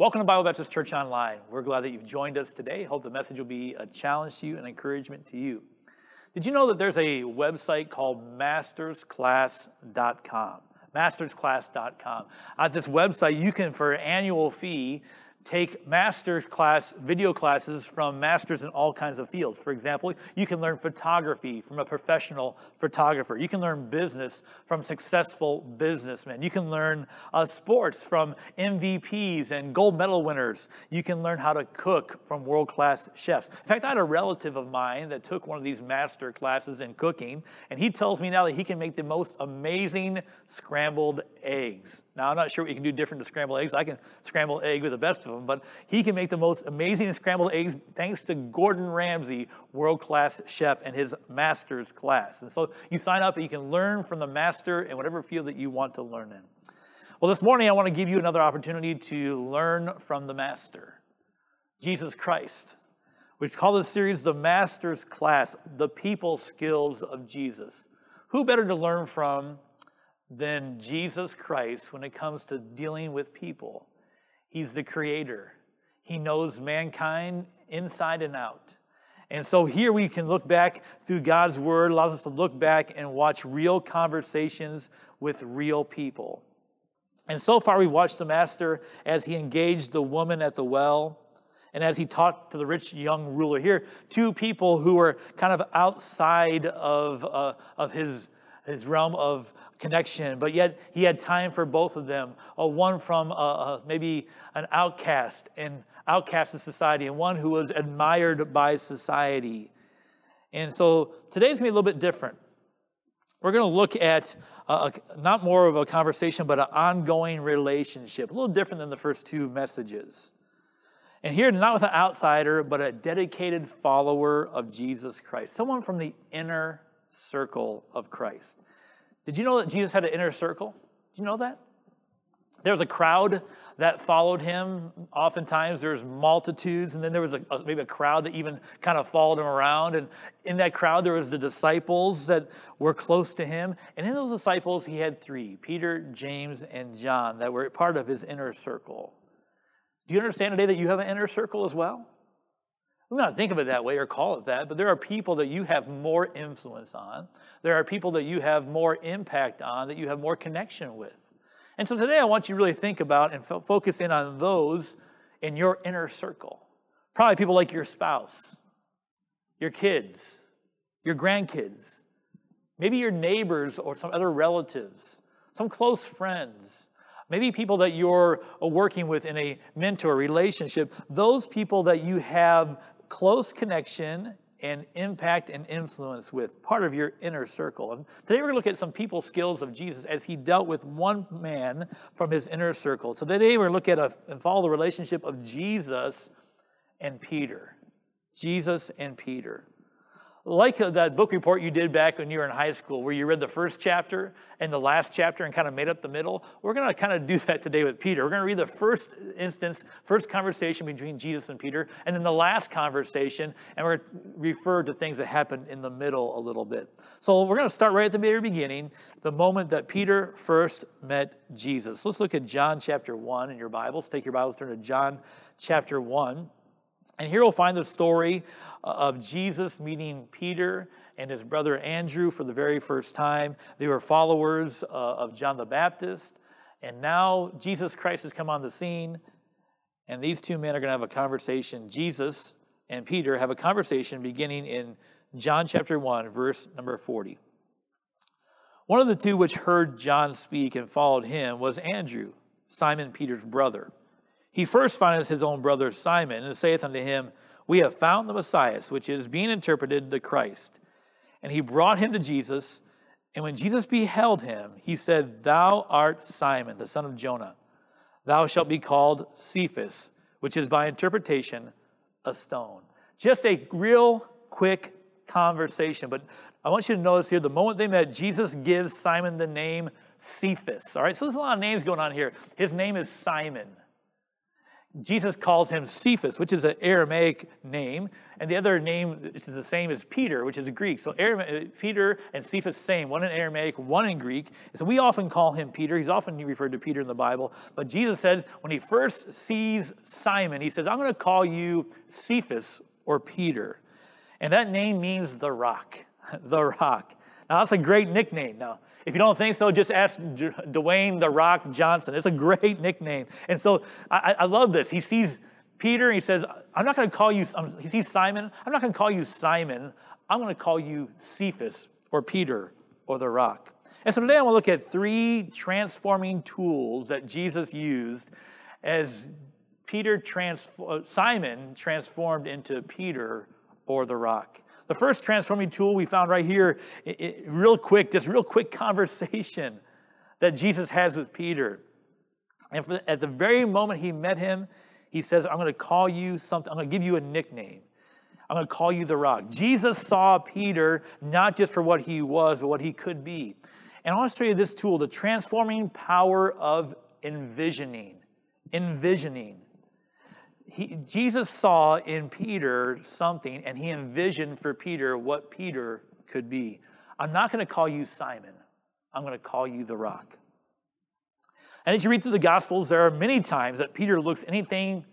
Welcome to Bible Baptist Church Online. We're glad that you've joined us today. Hope the message will be a challenge to you and encouragement to you. Did you know that there's a website called MasterClass.com? MasterClass.com. At this website, you can, for an annual fee, take masterclass video classes from masters in all kinds of fields. For example, you can learn photography from a professional photographer. You can learn business from successful businessmen. You can learn sports from MVPs and gold medal winners. You can learn how to cook from world-class chefs. In fact, I had a relative of mine that took one of these master classes in cooking, and he tells me now that he can make the most amazing scrambled eggs. Now, I'm not sure what you can do different to scrambled eggs. I can scramble egg with the best of them, but he can make the most amazing scrambled eggs thanks to Gordon Ramsay, world-class chef, and his master's class. And so you sign up and you can learn from the master in whatever field that you want to learn in. Well, this morning I want to give you another opportunity to learn from the master, Jesus Christ. We call this series the Master's Class, the people skills of Jesus. Who better to learn from than Jesus Christ when it comes to dealing with people? He's the creator. He knows mankind inside and out. And so here we can look back through God's word, allows us to look back and watch real conversations with real people. And so far we've watched the master as he engaged the woman at the well and as he talked to the rich young ruler. Here, two people who were kind of outside of his realm of connection, but yet he had time for both of them. One from maybe an outcast in society, and one who was admired by society. And so today's going to be a little bit different. We're going to look at not more of a conversation, but an ongoing relationship, a little different than the first two messages. And here, not with an outsider, but a dedicated follower of Jesus Christ, someone from the inner circle of Christ. Did you know that Jesus had an inner circle? Did you know that? There was a crowd that followed him. Oftentimes there's multitudes, and then there was maybe a crowd that even kind of followed him around. And in that crowd there was the disciples that were close to him. And in those disciples he had three, Peter, James, and John, that were part of his inner circle. Do you understand today that you have an inner circle as well? We may not think of it that way or call it that, but there are people that you have more influence on. There are people that you have more impact on, that you have more connection with. And so today I want you to really think about and focus in on those in your inner circle. Probably people like your spouse, your kids, your grandkids, maybe your neighbors or some other relatives, some close friends, maybe people that you're working with in a mentor relationship, those people that you have close connection and impact and influence with, part of your inner circle. And today we're going to look at some people skills of Jesus as he dealt with one man from his inner circle. So today we're going to look at and follow the relationship of Jesus and Peter. Jesus and Peter. Like that book report you did back when you were in high school where you read the first chapter and the last chapter and kind of made up the middle, we're going to kind of do that today with Peter. We're going to read the first instance, first conversation between Jesus and Peter, and then the last conversation, and we're going to refer to things that happened in the middle a little bit. So we're going to start right at the very beginning, the moment that Peter first met Jesus. Let's look at John chapter 1 in your Bibles. Take your Bibles, turn to John chapter 1. And here we'll find the story of Jesus meeting Peter and his brother Andrew for the very first time. They were followers of John the Baptist. And now Jesus Christ has come on the scene. And these two men are going to have a conversation. Jesus and Peter have a conversation beginning in John chapter 1, verse number 40. One of the two which heard John speak and followed him was Andrew, Simon Peter's brother. He first findeth his own brother Simon, and saith unto him, We have found the Messiah, which is, being interpreted, the Christ. And he brought him to Jesus, and when Jesus beheld him, he said, Thou art Simon, the son of Jonah. Thou shalt be called Cephas, which is by interpretation a stone. Just a real quick conversation, but I want you to notice here, the moment they met, Jesus gives Simon the name Cephas. All right, so there's a lot of names going on here. His name is Simon. Jesus calls him Cephas, which is an Aramaic name, and the other name, which is the same as Peter, which is Greek. So Peter and Cephas, same, one in Aramaic, one in Greek. So we often call him Peter. He's often referred to Peter in the Bible. But Jesus said, when he first sees Simon, he says, I'm going to call you Cephas or Peter. And that name means the rock, the rock. Now, that's a great nickname. Now, if you don't think so, just ask Dwayne the Rock Johnson. It's a great nickname. And so I love this. He sees Peter and he says, I'm not going to call you, he sees Simon, I'm not going to call you Simon. I'm going to call you Cephas or Peter or the rock. And so today I want to look at three transforming tools that Jesus used as Simon transformed into Peter or the rock. The first transforming tool we found right here, real quick conversation that Jesus has with Peter. And at the very moment he met him, he says, I'm going to call you something. I'm going to give you a nickname. I'm going to call you the rock. Jesus saw Peter not just for what he was, but what he could be. And I want to show you this tool, the transforming power of envisioning. Envisioning. Jesus saw in Peter something, and he envisioned for Peter what Peter could be. I'm not going to call you Simon. I'm going to call you the rock. And as you read through the Gospels, there are many times that Peter looks anything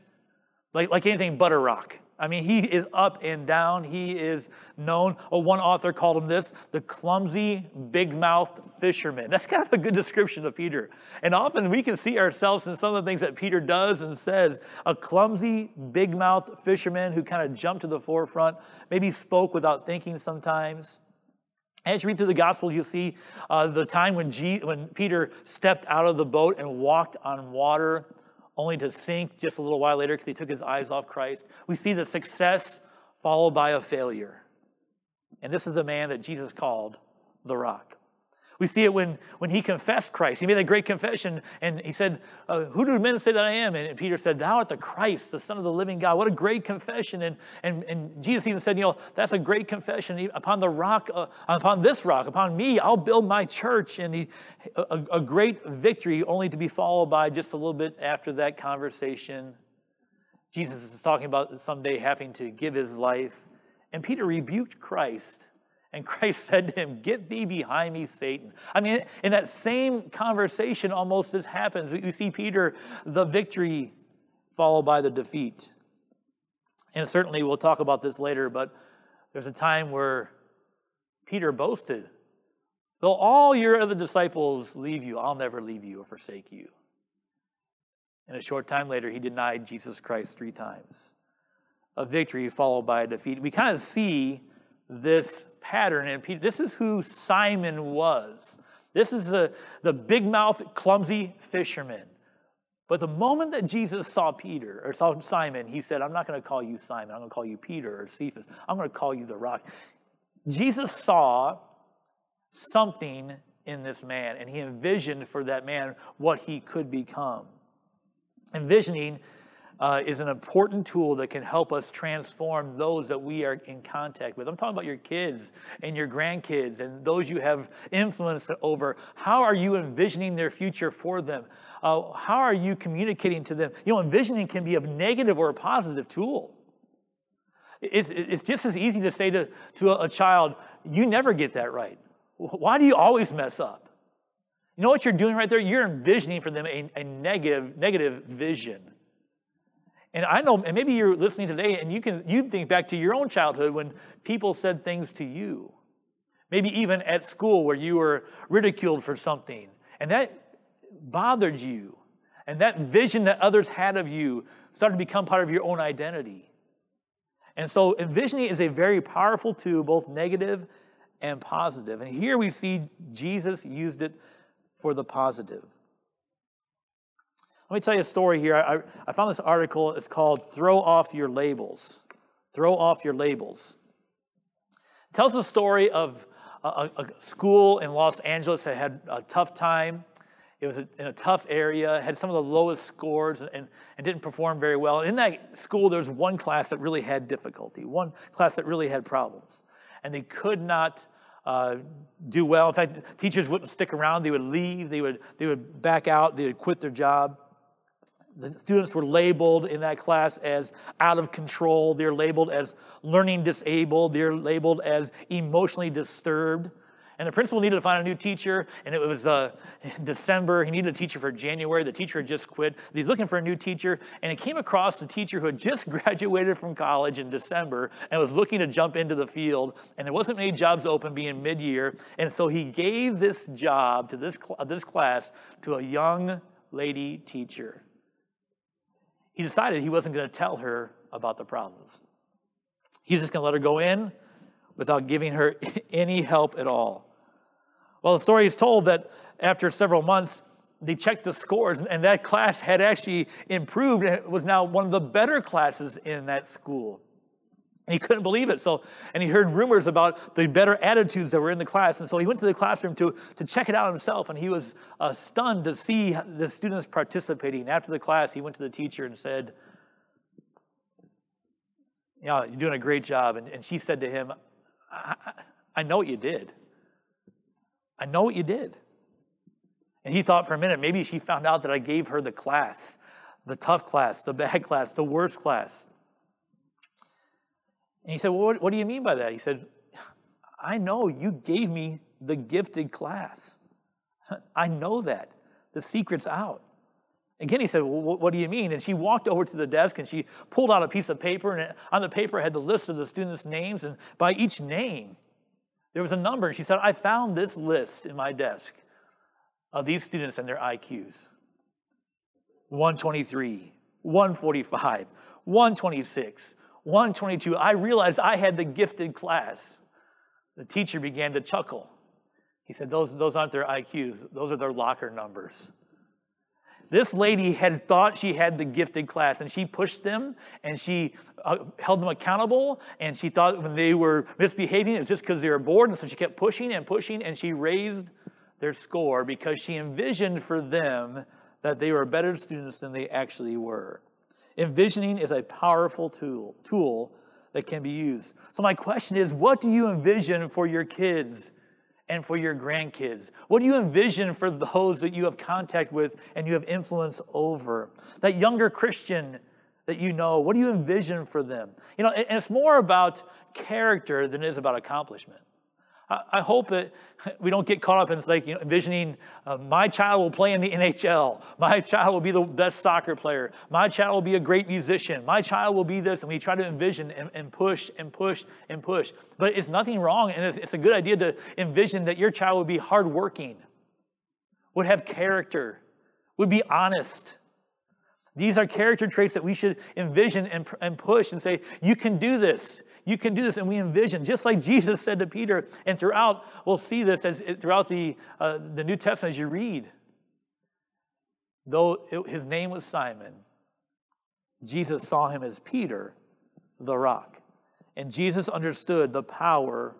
like anything but a rock. I mean, he is up and down. He is known. Oh, one author called him this, the clumsy, big-mouthed fisherman. That's kind of a good description of Peter. And often we can see ourselves in some of the things that Peter does and says, a clumsy, big-mouthed fisherman who kind of jumped to the forefront, maybe spoke without thinking sometimes. As you read through the Gospels, you'll see the time when Peter stepped out of the boat and walked on water, only to sink just a little while later because he took his eyes off Christ. We see the success followed by a failure. And this is the man that Jesus called the rock. We see it when he confessed Christ. He made that great confession, and he said, who do men say that I am? And Peter said, thou art the Christ, the Son of the living God. What a great confession. And Jesus even said, you know, that's a great confession. Upon the rock, upon this rock, upon me, I'll build my church. And a great victory, only to be followed by just a little bit after that conversation. Jesus is talking about someday having to give his life. And Peter rebuked Christ. And Christ said to him, get thee behind me, Satan. I mean, in that same conversation, almost this happens. You see Peter, the victory followed by the defeat. And certainly we'll talk about this later, but there's a time where Peter boasted, though all your other disciples leave you, I'll never leave you or forsake you. And a short time later, he denied Jesus Christ 3 times. A victory followed by a defeat. We kind of see this pattern, and Peter, this is who Simon was. This is the big-mouthed, clumsy fisherman. But the moment that Jesus saw Peter, or saw Simon, he said, I'm not going to call you Simon. I'm going to call you Peter or Cephas. I'm going to call you the rock. Jesus saw something in this man, and he envisioned for that man what he could become. Envisioning is an important tool that can help us transform those that we are in contact with. I'm talking about your kids and your grandkids and those you have influence over. How are you envisioning their future for them? How are you communicating to them? You know, envisioning can be a negative or a positive tool. It's just as easy to say to a child, you never get that right. Why do you always mess up? You know what you're doing right there? You're envisioning for them a negative vision. And I know, and maybe you're listening today and you think back to your own childhood when people said things to you. Maybe even at school where you were ridiculed for something. And that bothered you. And that vision that others had of you started to become part of your own identity. And so envisioning is a very powerful tool, both negative and positive. And here we see Jesus used it for the positive. Let me tell you a story here. I found this article. It's called Throw Off Your Labels. Throw Off Your Labels. It tells the story of a school in Los Angeles that had a tough time. It was in a tough area, had some of the lowest scores, and didn't perform very well. And in that school, there was one class that really had difficulty, one class that really had problems. And they could not do well. In fact, teachers wouldn't stick around. They would leave. They would back out. They would quit their job. The students were labeled in that class as out of control. They're labeled as learning disabled. They're labeled as emotionally disturbed. And the principal needed to find a new teacher, and it was December. He needed a teacher for January. The teacher had just quit. He's looking for a new teacher, and he came across the teacher who had just graduated from college in December and was looking to jump into the field, and there wasn't many jobs open being mid-year, and so he gave this job to this class to a young lady teacher. He decided he wasn't going to tell her about the problems. He's just going to let her go in without giving her any help at all. Well, the story is told that after several months, they checked the scores, and that class had actually improved. It was now one of the better classes in that school. And he couldn't believe it. And he heard rumors about the better attitudes that were in the class. And so he went to the classroom to check it out himself. And he was stunned to see the students participating. After the class, he went to the teacher and said, "Yeah, you're doing a great job." And she said to him, "I know what you did. I know what you did." And he thought for a minute, maybe she found out that I gave her the class, the tough class, the bad class, the worst class. And he said, "Well, what do you mean by that?" He said, "I know you gave me the gifted class. I know that. The secret's out." Again, he said, "Well, what do you mean?" And she walked over to the desk, and she pulled out a piece of paper, and on the paper had the list of the students' names, and by each name, there was a number. And she said, "I found this list in my desk of these students and their IQs. 123, 145, 126. 122, I realized I had the gifted class." The teacher began to chuckle. He said, those aren't their IQs. Those are their locker numbers. This lady had thought she had the gifted class, and she pushed them, and she held them accountable, and she thought when they were misbehaving, it was just because they were bored, and so she kept pushing and pushing, and she raised their score because she envisioned for them that they were better students than they actually were. Envisioning is a powerful tool that can be used. So my question is, what do you envision for your kids and for your grandkids? What do you envision for those that you have contact with and you have influence over? That younger Christian that you know, what do you envision for them? You know, and it's more about character than it is about accomplishment. I hope that we don't get caught up in envisioning my child will play in the NHL. My child will be the best soccer player. My child will be a great musician. My child will be this. And we try to envision and push and push and push. But it's nothing wrong. And it's a good idea to envision that your child would be hardworking, would have character, would be honest. These are character traits that we should envision and push and say, you can do this. You can do this, and we envision, just like Jesus said to Peter, and throughout, we'll see this as throughout the New Testament as you read. Though his name was Simon, Jesus saw him as Peter, the rock. And Jesus understood the power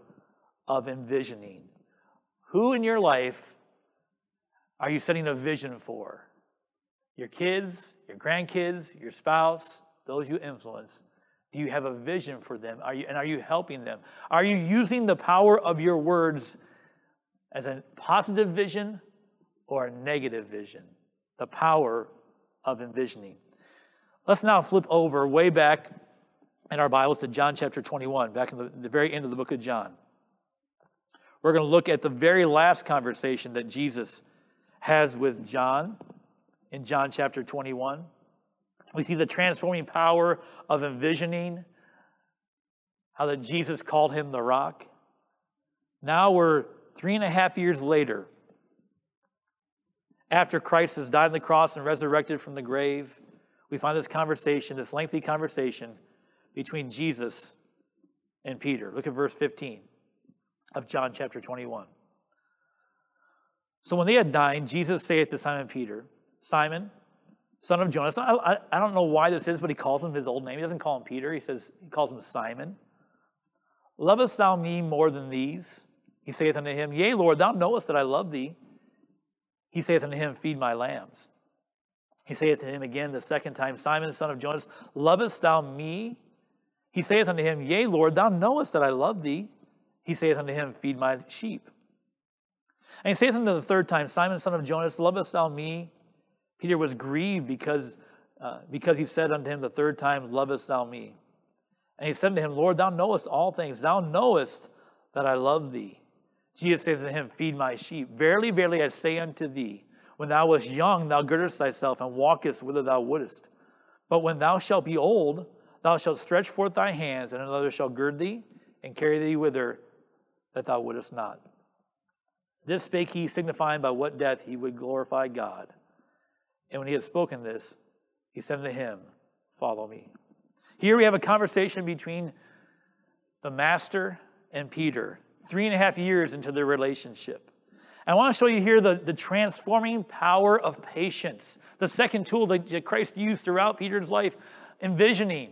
of envisioning. Who in your life are you setting a vision for? Your kids, your grandkids, your spouse, those you influence. Do you have a vision for them? Are you helping them? Are you using the power of your words as a positive vision or a negative vision? The power of envisioning. Let's now flip over way back in our Bibles to John chapter 21, back in the very end of the book of John. We're going to look at the very last conversation that Jesus has with John in John chapter 21. We see the transforming power of envisioning, how that Jesus called him the rock. Now we're 3.5 years later, after Christ has died on the cross and resurrected from the grave, we find this conversation, this lengthy conversation between Jesus and Peter. Look at verse 15 of John chapter 21. "So when they had dined, Jesus saith to Simon Peter, Simon, son of Jonas." I don't know why this is, but he calls him his old name. He doesn't call him Peter. He calls him Simon. "Lovest thou me more than these?" He saith unto him, "Yea, Lord, thou knowest that I love thee." He saith unto him, "Feed my lambs." He saith to him again the second time, "Simon, son of Jonas, lovest thou me?" He saith unto him, "Yea, Lord, thou knowest that I love thee." He saith unto him, "Feed my sheep." And he saith unto him the third time, "Simon, son of Jonas, lovest thou me?" Peter was grieved because because he said unto him the third time, lovest thou me? And he said unto him, Lord, thou knowest all things. Thou knowest that I love thee. Jesus saith unto him, feed my sheep. Verily, verily, I say unto thee, when thou wast young, thou girdest thyself, and walkest whither thou wouldest. But when thou shalt be old, thou shalt stretch forth thy hands, and another shall gird thee, and carry thee whither that thou wouldest not. This spake he, signifying by what death he would glorify God. And when he had spoken this, he said unto him, follow me. Here we have a conversation between the master and Peter, 3.5 years into their relationship. I want to show you here the transforming power of patience, the second tool that Christ used throughout Peter's life, envisioning,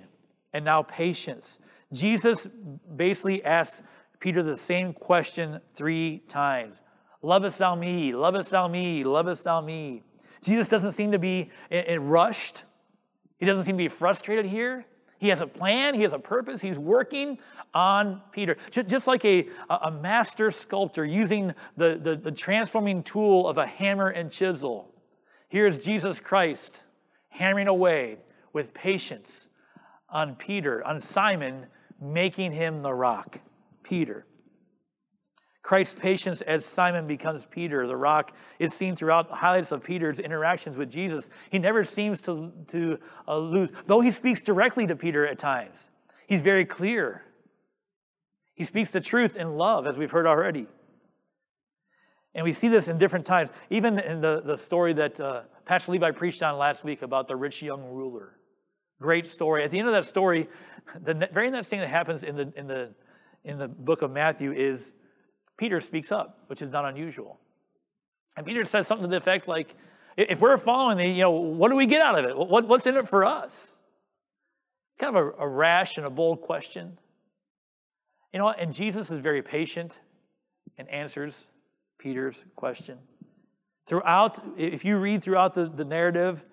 and now patience. Jesus basically asks Peter the same question 3 times. Lovest thou me? Lovest thou me? Lovest thou me? Jesus doesn't seem to be rushed. He doesn't seem to be frustrated here. He has a plan. He has a purpose. He's working on Peter. Just like a master sculptor using the transforming tool of a hammer and chisel. Here's Jesus Christ hammering away with patience on Peter, on Simon, making him the rock, Peter. Christ's patience as Simon becomes Peter, the rock, is seen throughout the highlights of Peter's interactions with Jesus. He never seems to lose, though he speaks directly to Peter at times. He's very clear. He speaks the truth in love, as we've heard already. And we see this in different times, even in the story that Pastor Levi preached on last week about the rich young ruler. Great story. At the end of that story, the very next thing that happens in the book of Matthew is Peter speaks up, which is not unusual. And Peter says something to the effect like, if we're following thee, what do we get out of it? What's in it for us? Kind of a rash and a bold question. And Jesus is very patient and answers Peter's question. If you read throughout the narrative,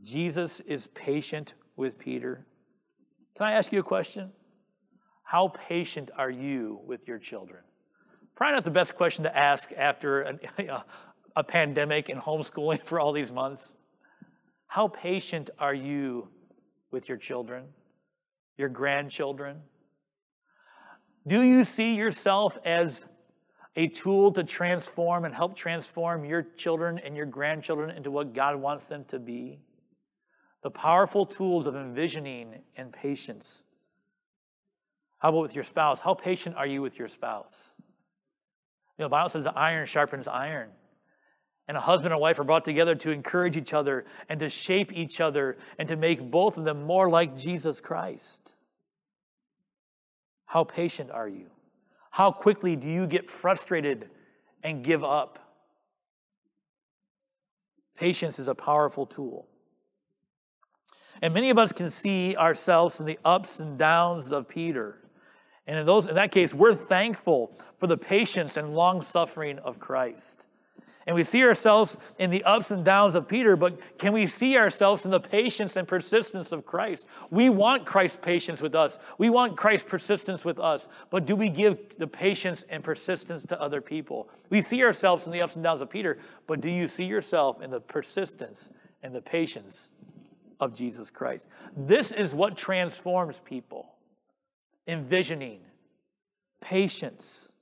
Jesus is patient with Peter. Can I ask you a question? How patient are you with your children? Probably not the best question to ask after a pandemic and homeschooling for all these months. How patient are you with your children, your grandchildren? Do you see yourself as a tool to transform and help transform your children and your grandchildren into what God wants them to be? The powerful tools of envisioning and patience. How about with your spouse? How patient are you with your spouse? The Bible says that iron sharpens iron. And a husband and wife are brought together to encourage each other and to shape each other and to make both of them more like Jesus Christ. How patient are you? How quickly do you get frustrated and give up? Patience is a powerful tool. And many of us can see ourselves in the ups and downs of Peter. And in that case, we're thankful for the patience and long-suffering of Christ. And we see ourselves in the ups and downs of Peter, but can we see ourselves in the patience and persistence of Christ? We want Christ's patience with us. We want Christ's persistence with us. But do we give the patience and persistence to other people? We see ourselves in the ups and downs of Peter, but do you see yourself in the persistence and the patience of Jesus Christ? This is what transforms people. Envisioning, patience.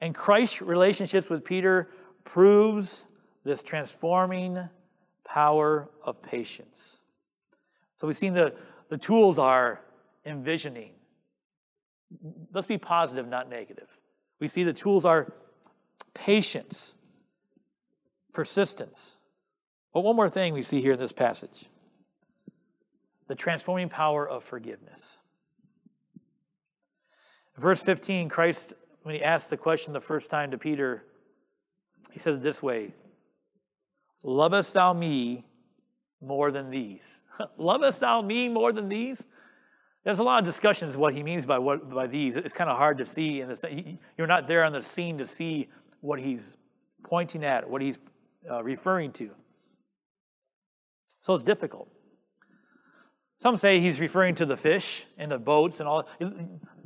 And Christ's relationships with Peter proves this transforming power of patience. So we've seen the tools are envisioning. Let's be positive, not negative. We see the tools are patience, persistence. But one more thing we see here in this passage. The transforming power of forgiveness. Verse 15, Christ, when he asked the question the first time to Peter, he says it this way, lovest thou me more than these? Lovest thou me more than these? There's a lot of discussions what he means by these. It's kind of hard to see. You're not there on the scene to see what he's pointing at, what he's referring to. So it's difficult. Some say he's referring to the fish and the boats and all.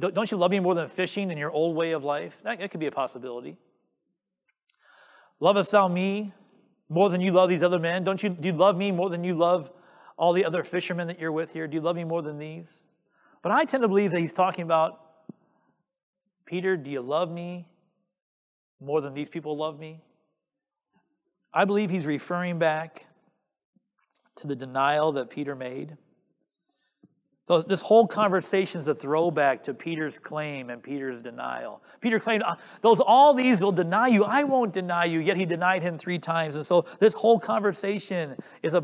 Don't you love me more than fishing in your old way of life? That could be a possibility. Lovest thou me more than you love these other men? Do you love me more than you love all the other fishermen that you're with here? Do you love me more than these? But I tend to believe that he's talking about, Peter, do you love me more than these people love me? I believe he's referring back to the denial that Peter made. So this whole conversation is a throwback to Peter's claim and Peter's denial. Peter claimed, all these will deny you. I won't deny you. Yet he denied him 3 times. And so this whole conversation is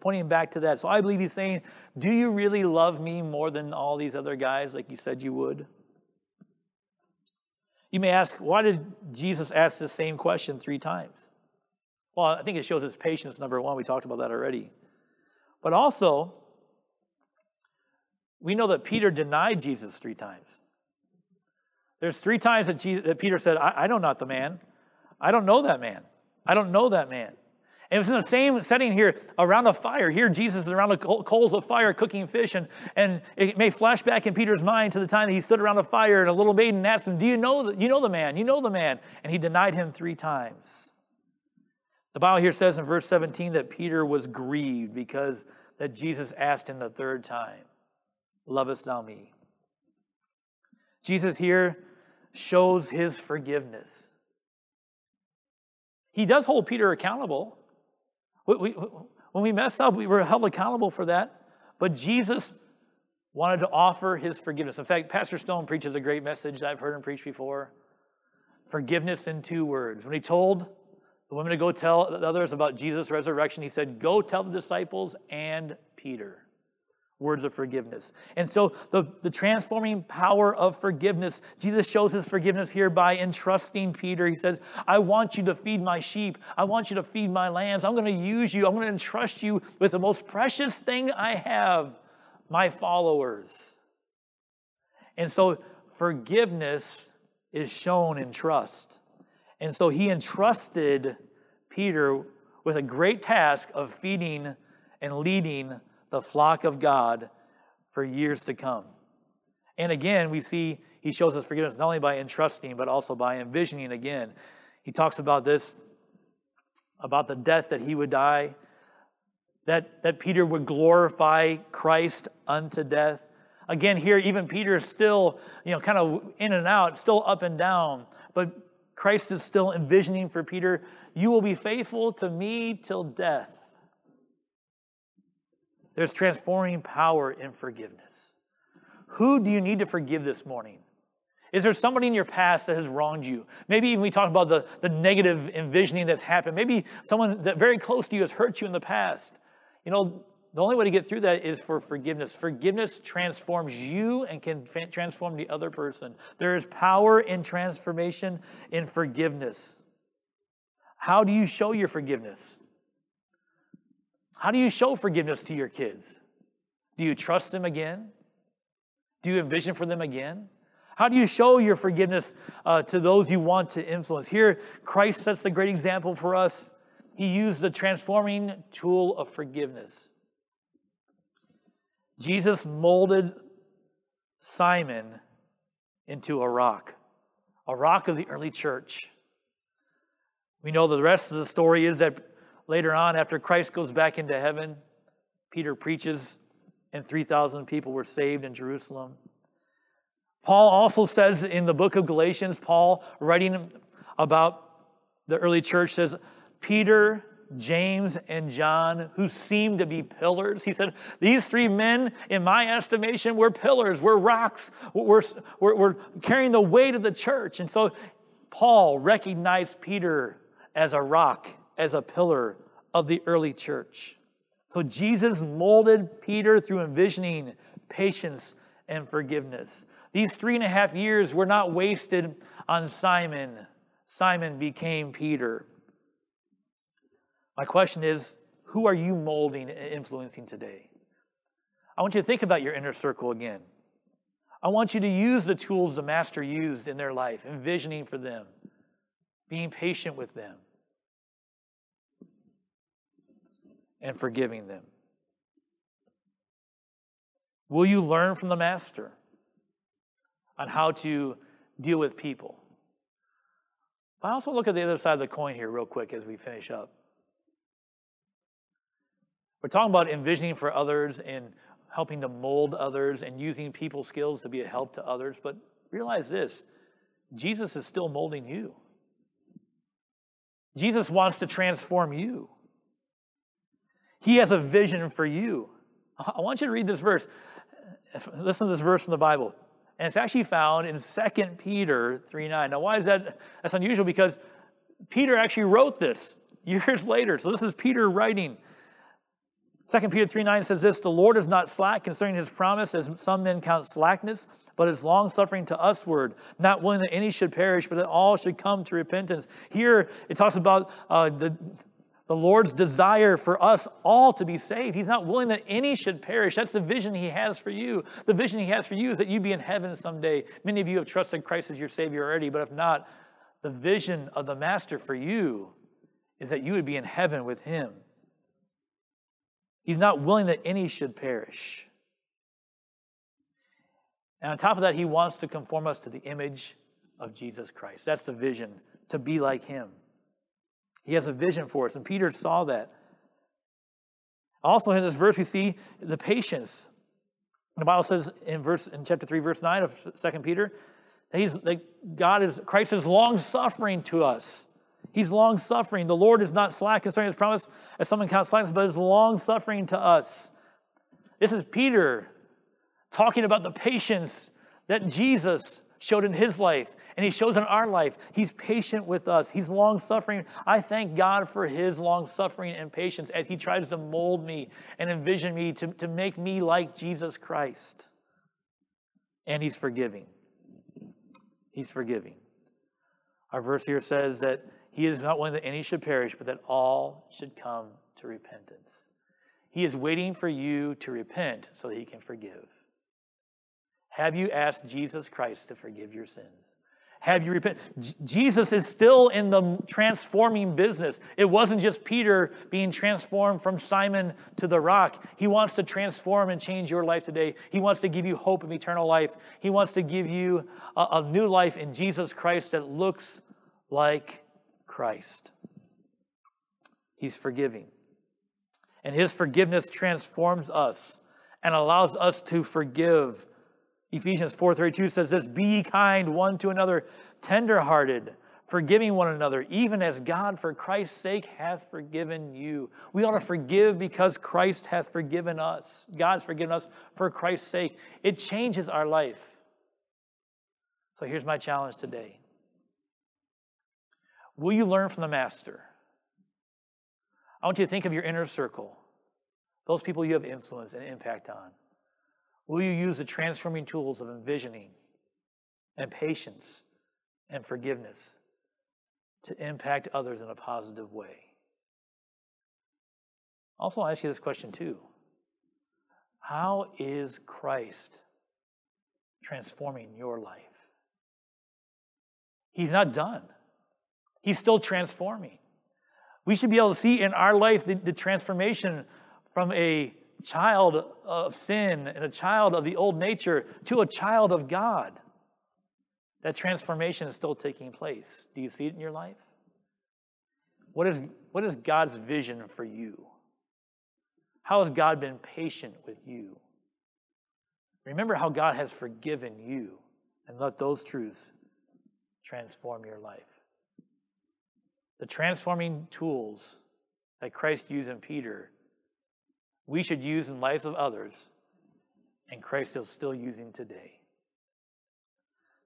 pointing back to that. So I believe he's saying, do you really love me more than all these other guys like you said you would? You may ask, why did Jesus ask the same question 3 times? Well, I think it shows his patience, number one. We talked about that already. But also, we know that Peter denied Jesus 3 times. There's 3 times that Peter said, I know not the man. I don't know that man. I don't know that man. And it's in the same setting here, around a fire. Here Jesus is around the coals of fire cooking fish, and it may flash back in Peter's mind to the time that he stood around a fire and a little maiden asked him, do you know the man? And he denied him 3 times. The Bible here says in verse 17 that Peter was grieved because that Jesus asked him the 3rd time. Lovest thou me? Jesus here shows his forgiveness. He does hold Peter accountable. When we messed up, we were held accountable for that. But Jesus wanted to offer his forgiveness. In fact, Pastor Stone preaches a great message that I've heard him preach before. Forgiveness in 2 words. When he told the women to go tell others about Jesus' resurrection, he said, go tell the disciples and Peter. Words of forgiveness. And so the transforming power of forgiveness, Jesus shows his forgiveness here by entrusting Peter. He says, I want you to feed my sheep. I want you to feed my lambs. I'm going to use you. I'm going to entrust you with the most precious thing I have, my followers. And so forgiveness is shown in trust. And so he entrusted Peter with a great task of feeding and leading the flock of God for years to come. And again, we see he shows us forgiveness not only by entrusting, but also by envisioning again. He talks about this, about the death that he would die, that Peter would glorify Christ unto death. Again, here, even Peter is still, kind of in and out, still up and down, but Christ is still envisioning for Peter, you will be faithful to me till death. There's transforming power in forgiveness. Who do you need to forgive this morning? Is there somebody in your past that has wronged you? Maybe even we talked about the negative envisioning that's happened. Maybe someone that very close to you has hurt you in the past. The only way to get through that is for forgiveness. Forgiveness transforms you and can transform the other person. There is power in transformation in forgiveness. How do you show your forgiveness? How do you show forgiveness to your kids? Do you trust them again? Do you envision for them again? How do you show your forgiveness to those you want to influence? Here, Christ sets a great example for us. He used the transforming tool of forgiveness. Jesus molded Simon into a rock of the early church. We know the rest of the story is that later on, after Christ goes back into heaven, Peter preaches, and 3,000 people were saved in Jerusalem. Paul also says in the book of Galatians, Paul, writing about the early church, says, Peter, James, and John, who seemed to be pillars, he said, these 3 men, in my estimation, were pillars, were rocks, were carrying the weight of the church. And so Paul recognized Peter as a rock, as a pillar of the early church. So Jesus molded Peter through envisioning patience and forgiveness. These 3.5 years were not wasted on Simon. Simon became Peter. My question is, who are you molding and influencing today? I want you to think about your inner circle again. I want you to use the tools the Master used in their life, envisioning for them, being patient with them, and forgiving them. Will you learn from the Master on how to deal with people? But I also look at the other side of the coin here real quick as we finish up. We're talking about envisioning for others and helping to mold others and using people skills to be a help to others. But realize this, Jesus is still molding you. Jesus wants to transform you. He has a vision for you. I want you to read this verse. Listen to this verse from the Bible. And it's actually found in 2 Peter 3:9. Now, why is that? That's unusual because Peter actually wrote this years later. So this is Peter writing. 2 Peter 3:9 says this, "The Lord is not slack concerning his promise, as some men count slackness, but is long-suffering to usward, not willing that any should perish, but that all should come to repentance." Here it talks about the Lord's desire for us all to be saved. He's not willing that any should perish. That's the vision he has for you. The vision he has for you is that you be in heaven someday. Many of you have trusted Christ as your Savior already, but if not, the vision of the Master for you is that you would be in heaven with him. He's not willing that any should perish. And on top of that, he wants to conform us to the image of Jesus Christ. That's the vision, to be like him. He has a vision for us, and Peter saw that. Also in this verse, we see the patience. The Bible says in chapter 3, verse 9 of 2 Peter, that Christ is long-suffering to us. He's long-suffering. The Lord is not slack concerning his promise, as some men count slackness, but is long-suffering to us. This is Peter talking about the patience that Jesus showed in his life. And he shows in our life, he's patient with us. He's long-suffering. I thank God for his long-suffering and patience as he tries to mold me and envision me to make me like Jesus Christ. And he's forgiving. He's forgiving. Our verse here says that he is not willing that any should perish, but that all should come to repentance. He is waiting for you to repent so that he can forgive. Have you asked Jesus Christ to forgive your sins? Have you repented? Jesus is still in the transforming business. It wasn't just Peter being transformed from Simon to the Rock. He wants to transform and change your life today. He wants to give you hope of eternal life. He wants to give you a new life in Jesus Christ that looks like Christ. He's forgiving. And his forgiveness transforms us and allows us to forgive. Ephesians 4:32 says this, "Be ye kind one to another, tenderhearted, forgiving one another, even as God for Christ's sake hath forgiven you." We ought to forgive because Christ hath forgiven us. God's forgiven us for Christ's sake. It changes our life. So here's my challenge today. Will you learn from the Master? I want you to think of your inner circle, those people you have influence and impact on. Will you use the transforming tools of envisioning and patience and forgiveness to impact others in a positive way? Also, I'll ask you this question too. How is Christ transforming your life? He's not done. He's still transforming. We should be able to see in our life the transformation from a child of sin and a child of the old nature to a child of God. That transformation is still taking place. Do you see it in your life? What is God's vision for you? How has God been patient with you? Remember how God has forgiven you, and let those truths transform your life. The transforming tools that Christ used in Peter, we should use in lives of others, and Christ is still using today.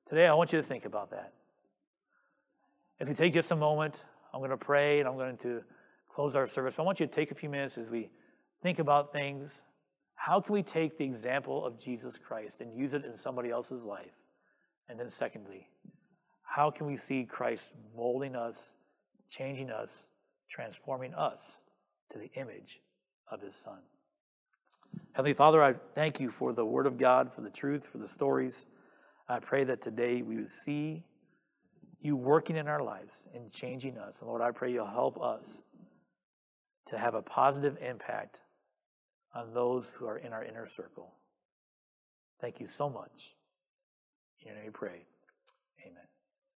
Today, I want you to think about that. If we take just a moment, I'm going to pray and I'm going to close our service. I want you to take a few minutes as we think about things. How can we take the example of Jesus Christ and use it in somebody else's life? And then secondly, how can we see Christ molding us, changing us, transforming us to the image of his Son? Heavenly Father, I thank you for the Word of God, for the truth, for the stories. I pray that today we would see you working in our lives and changing us. And Lord, I pray you'll help us to have a positive impact on those who are in our inner circle. Thank you so much. In your name we pray. Amen.